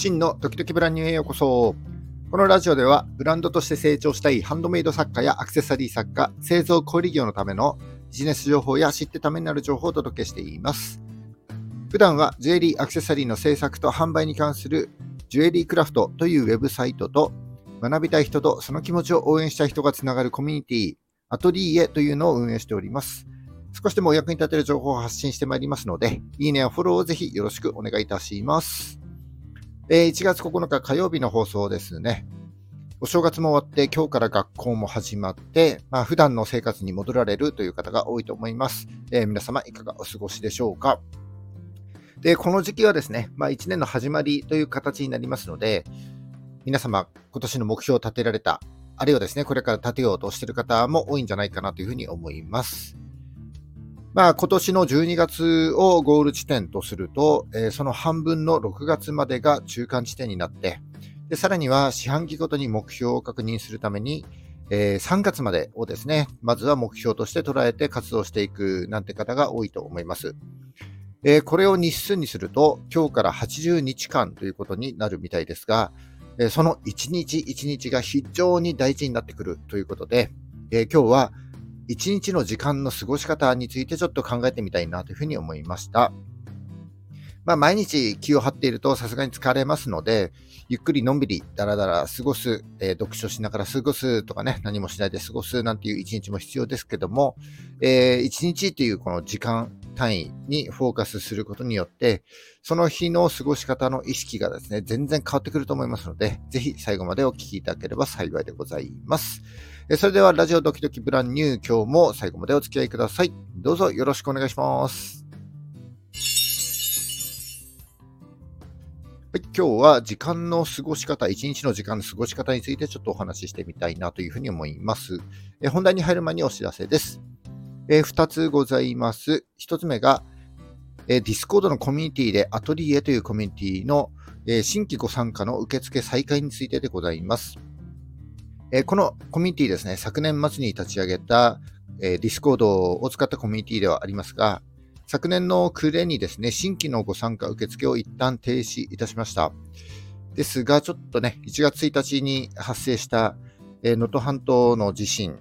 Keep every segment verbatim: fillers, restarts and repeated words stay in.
真のドキドキブランニューへようこそ。このラジオではブランドとして成長したいハンドメイド作家やアクセサリー作家、製造小売業のためのビジネス情報や知ってためになる情報をお届けしています。普段はジュエリーアクセサリーの制作と販売に関するジュエリークラフトというウェブサイトと、学びたい人とその気持ちを応援したい人がつながるコミュニティアトリエというのを運営しております。少しでもお役に立てる情報を発信してまいりますので、いいねやフォローをぜひよろしくお願いいたします。えー、いちがつここのか火曜日の放送ですね。お正月も終わって今日から学校も始まって、まあ、普段の生活に戻られるという方が多いと思います。えー、皆様いかがお過ごしでしょうか。で、この時期はですね、まあ、いちねんの始まりという形になりますので、皆様今年の目標を立てられた、あるいはですね、これから立てようとしている方も多いんじゃないかなというふうに思います。まあ、今年のじゅうにがつをゴール地点とすると、えー、その半分のろくがつまでが中間地点になって、でさらには四半期ごとに目標を確認するために、えー、さんがつまでをですね、まずは目標として捉えて活動していくなんて方が多いと思います。えー、これを日数にすると今日からはちじゅうにちかんということになるみたいですが、その一日一日が非常に大事になってくるということで、えー、今日は一日の時間の過ごし方についてちょっと考えてみたいなというふうに思いました。まあ、毎日気を張っているとさすがに疲れますので、ゆっくりのんびりだらだら過ごす、えー、読書しながら過ごすとかね、何もしないで過ごすなんていう一日も必要ですけども、えー、一日というこの時間単位にフォーカスすることによって、その日の過ごし方の意識がですね、全然変わってくると思いますので、ぜひ最後までお聞きいただければ幸いでございます。えー、それではラジオドキドキブランニュー、今日も最後までお付き合いください。どうぞよろしくお願いします。はい、今日は時間の過ごし方、一日の時間の過ごし方についてちょっとお話ししてみたいなというふうに思います。えー、本題に入る前にお知らせです。えー、ふたつございます。ひとつめが、えー、Discord のコミュニティでアトリエというコミュニティの、えー、新規ご参加の受付再開についてでございます。えー、このコミュニティですね、昨年末に立ち上げた、えー、Discord を使ったコミュニティではありますが、昨年の暮れにですね、新規のご参加受付を一旦停止いたしました。ですが、ちょっとね、いちがつついたちに発生した能登半島の地震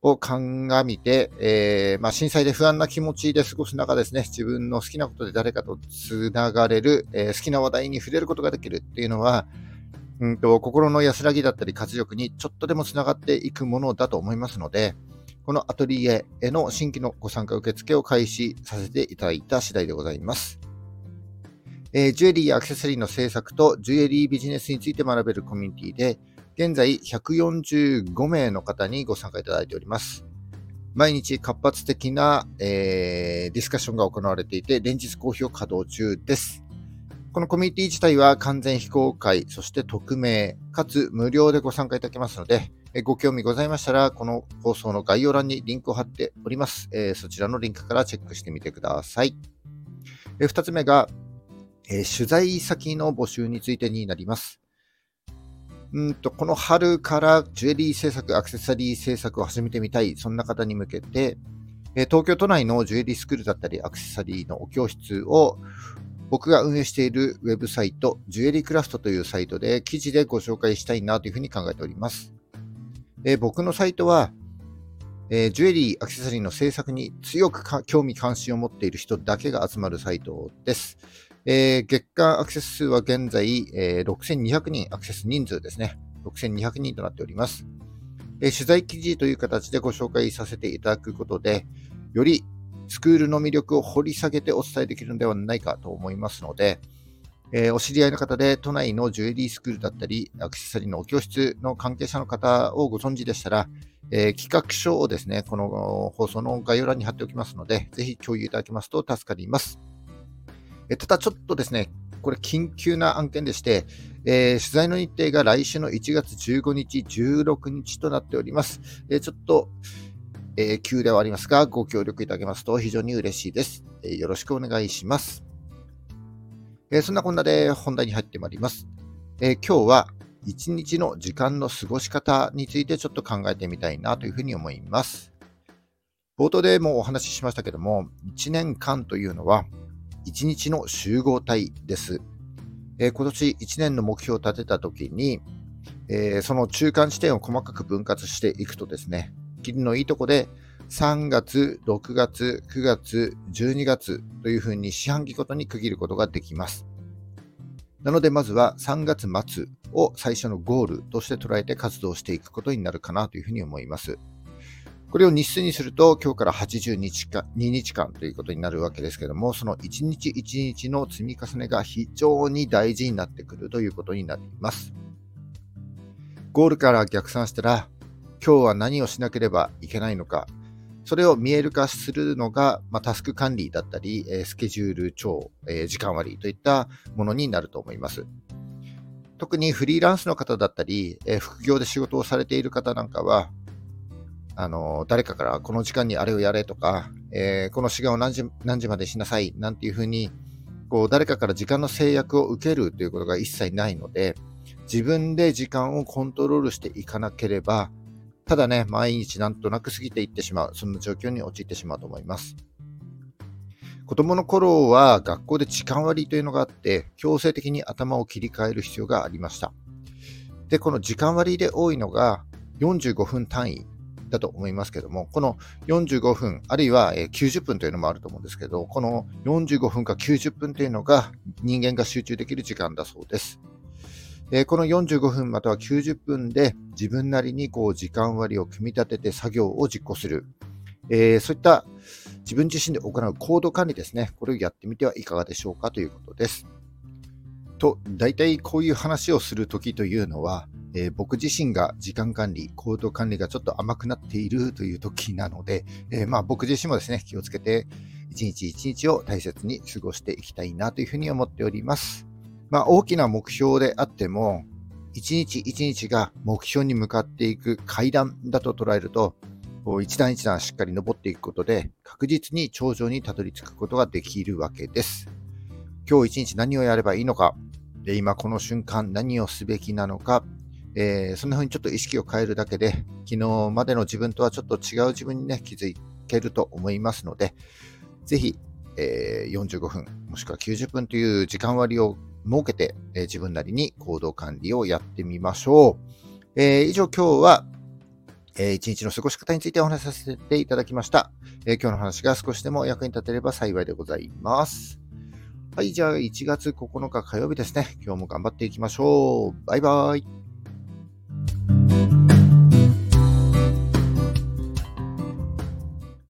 を鑑みて、えーまあ、震災で不安な気持ちで過ごす中ですね、自分の好きなことで誰かとつながれる、えー、好きな話題に触れることができるっていうのは、うんと、心の安らぎだったり活力にちょっとでもつながっていくものだと思いますので、このアトリエへの新規のご参加受付を開始させていただいた次第でございます。えー、ジュエリーやアクセサリーの制作とジュエリービジネスについて学べるコミュニティで、現在ひゃくよんじゅうごめいの方にご参加いただいております。毎日活発的な、えー、ディスカッションが行われていて、連日好評稼働中です。このコミュニティ自体は完全非公開、そして匿名かつ無料でご参加いただけますので、ご興味ございましたら、この放送の概要欄にリンクを貼っております。えー、そちらのリンクからチェックしてみてください。えー、ふたつめが、えー、取材先の募集についてになります。うんとこの春からジュエリー制作、アクセサリー制作を始めてみたい、そんな方に向けて、えー、東京都内のジュエリースクールだったりアクセサリーのお教室を、僕が運営しているウェブサイトジュエリークラフトというサイトで記事でご紹介したいなというふうに考えております。えー、僕のサイトは、えー、ジュエリーアクセサリーの制作に強くか興味関心を持っている人だけが集まるサイトです。えー、月間アクセス数は現在、えー、ろくせんにひゃくにん、アクセス人数ですね、ろくせんにひゃくにんとなっております。えー、取材記事という形でご紹介させていただくことで、よりスクールの魅力を掘り下げてお伝えできるのではないかと思いますので、えー、お知り合いの方で都内のジュエリースクールだったりアクセサリーのお教室の関係者の方をご存知でしたら、えー、企画書をですね、この放送の概要欄に貼っておきますので、ぜひ共有いただけますと助かります。えー、ただちょっとですね、これ緊急な案件でして、えー、取材の日程が来週のいちがつじゅうごにち、じゅうろくにちとなっております。えー、ちょっと、えー、急ではありますが、ご協力いただけますと非常に嬉しいです。えー、よろしくお願いします。えー、そんなこんなで本題に入ってまいります。えー、今日は一日の時間の過ごし方についてちょっと考えてみたいなというふうに思います。冒頭でもお話ししましたけども、いちねんかんというのはいちにちの集合体です。えー、今年いちねんの目標を立てたときに、えー、その中間地点を細かく分割していくとですね、切りのいいとこでさんがつ、ろくがつ、くがつ、じゅうにがつというふうに四半期ごとに区切ることができます。なのでまずはさんがつ末を最初のゴールとして捉えて活動していくことになるかなというふうに思います。これを日数にすると今日からはちじゅうににちかんということになるわけですけども、その一日一日の積み重ねが非常に大事になってくるということになります。ゴールから逆算したら、今日は何をしなければいけないのか、それを見える化するのが、まあ、タスク管理だったり、スケジュール帳、時間割といったものになると思います。特にフリーランスの方だったり、副業で仕事をされている方なんかは、あの誰かからこの時間にあれをやれとか、えー、この時間を何時、何時までしなさいなんていうふうにこう誰かから時間の制約を受けるということが一切ないので、自分で時間をコントロールしていかなければ、ただね、毎日なんとなく過ぎていってしまう、そんな状況に陥ってしまうと思います。子どもの頃は学校で時間割というのがあって、強制的に頭を切り替える必要がありました。で、この時間割で多いのがよんじゅうごふん単位だと思いますけども、このよんじゅうごふんあるいはきゅうじゅっぷんというのもあると思うんですけど、このよんじゅうごふんかきゅうじゅっぷんというのが人間が集中できる時間だそうです。このよんじゅうごふんまたはきゅうじゅっぷんで自分なりにこう時間割を組み立てて作業を実行する、えー、そういった自分自身で行う行動管理ですね、これをやってみてはいかがでしょうかということです。と、大体こういう話をするときというのは、えー、僕自身が時間管理、行動管理がちょっと甘くなっているという時なので、えー、まあ僕自身もですね、気をつけて一日一日を大切に過ごしていきたいなというふうに思っております。まあ大きな目標であっても、一日一日が目標に向かっていく階段だと捉えると、一段一段しっかり登っていくことで確実に頂上にたどり着くことができるわけです。今日一日何をやればいいのか、で今この瞬間何をすべきなのか、えー、そんな風にちょっと意識を変えるだけで、昨日までの自分とはちょっと違う自分にね、気づけると思いますので、ぜひ、えー、よんじゅうごふんもしくはきゅうじゅっぷんという時間割を設けて、えー、自分なりに行動管理をやってみましょう。えー、以上、今日は、えー、一日の過ごし方についてお話しさせていただきました。えー、今日の話が少しでも役に立てれば幸いでございます。はい、じゃあいちがつここのか火曜日ですね。今日も頑張っていきましょう。バイバイ。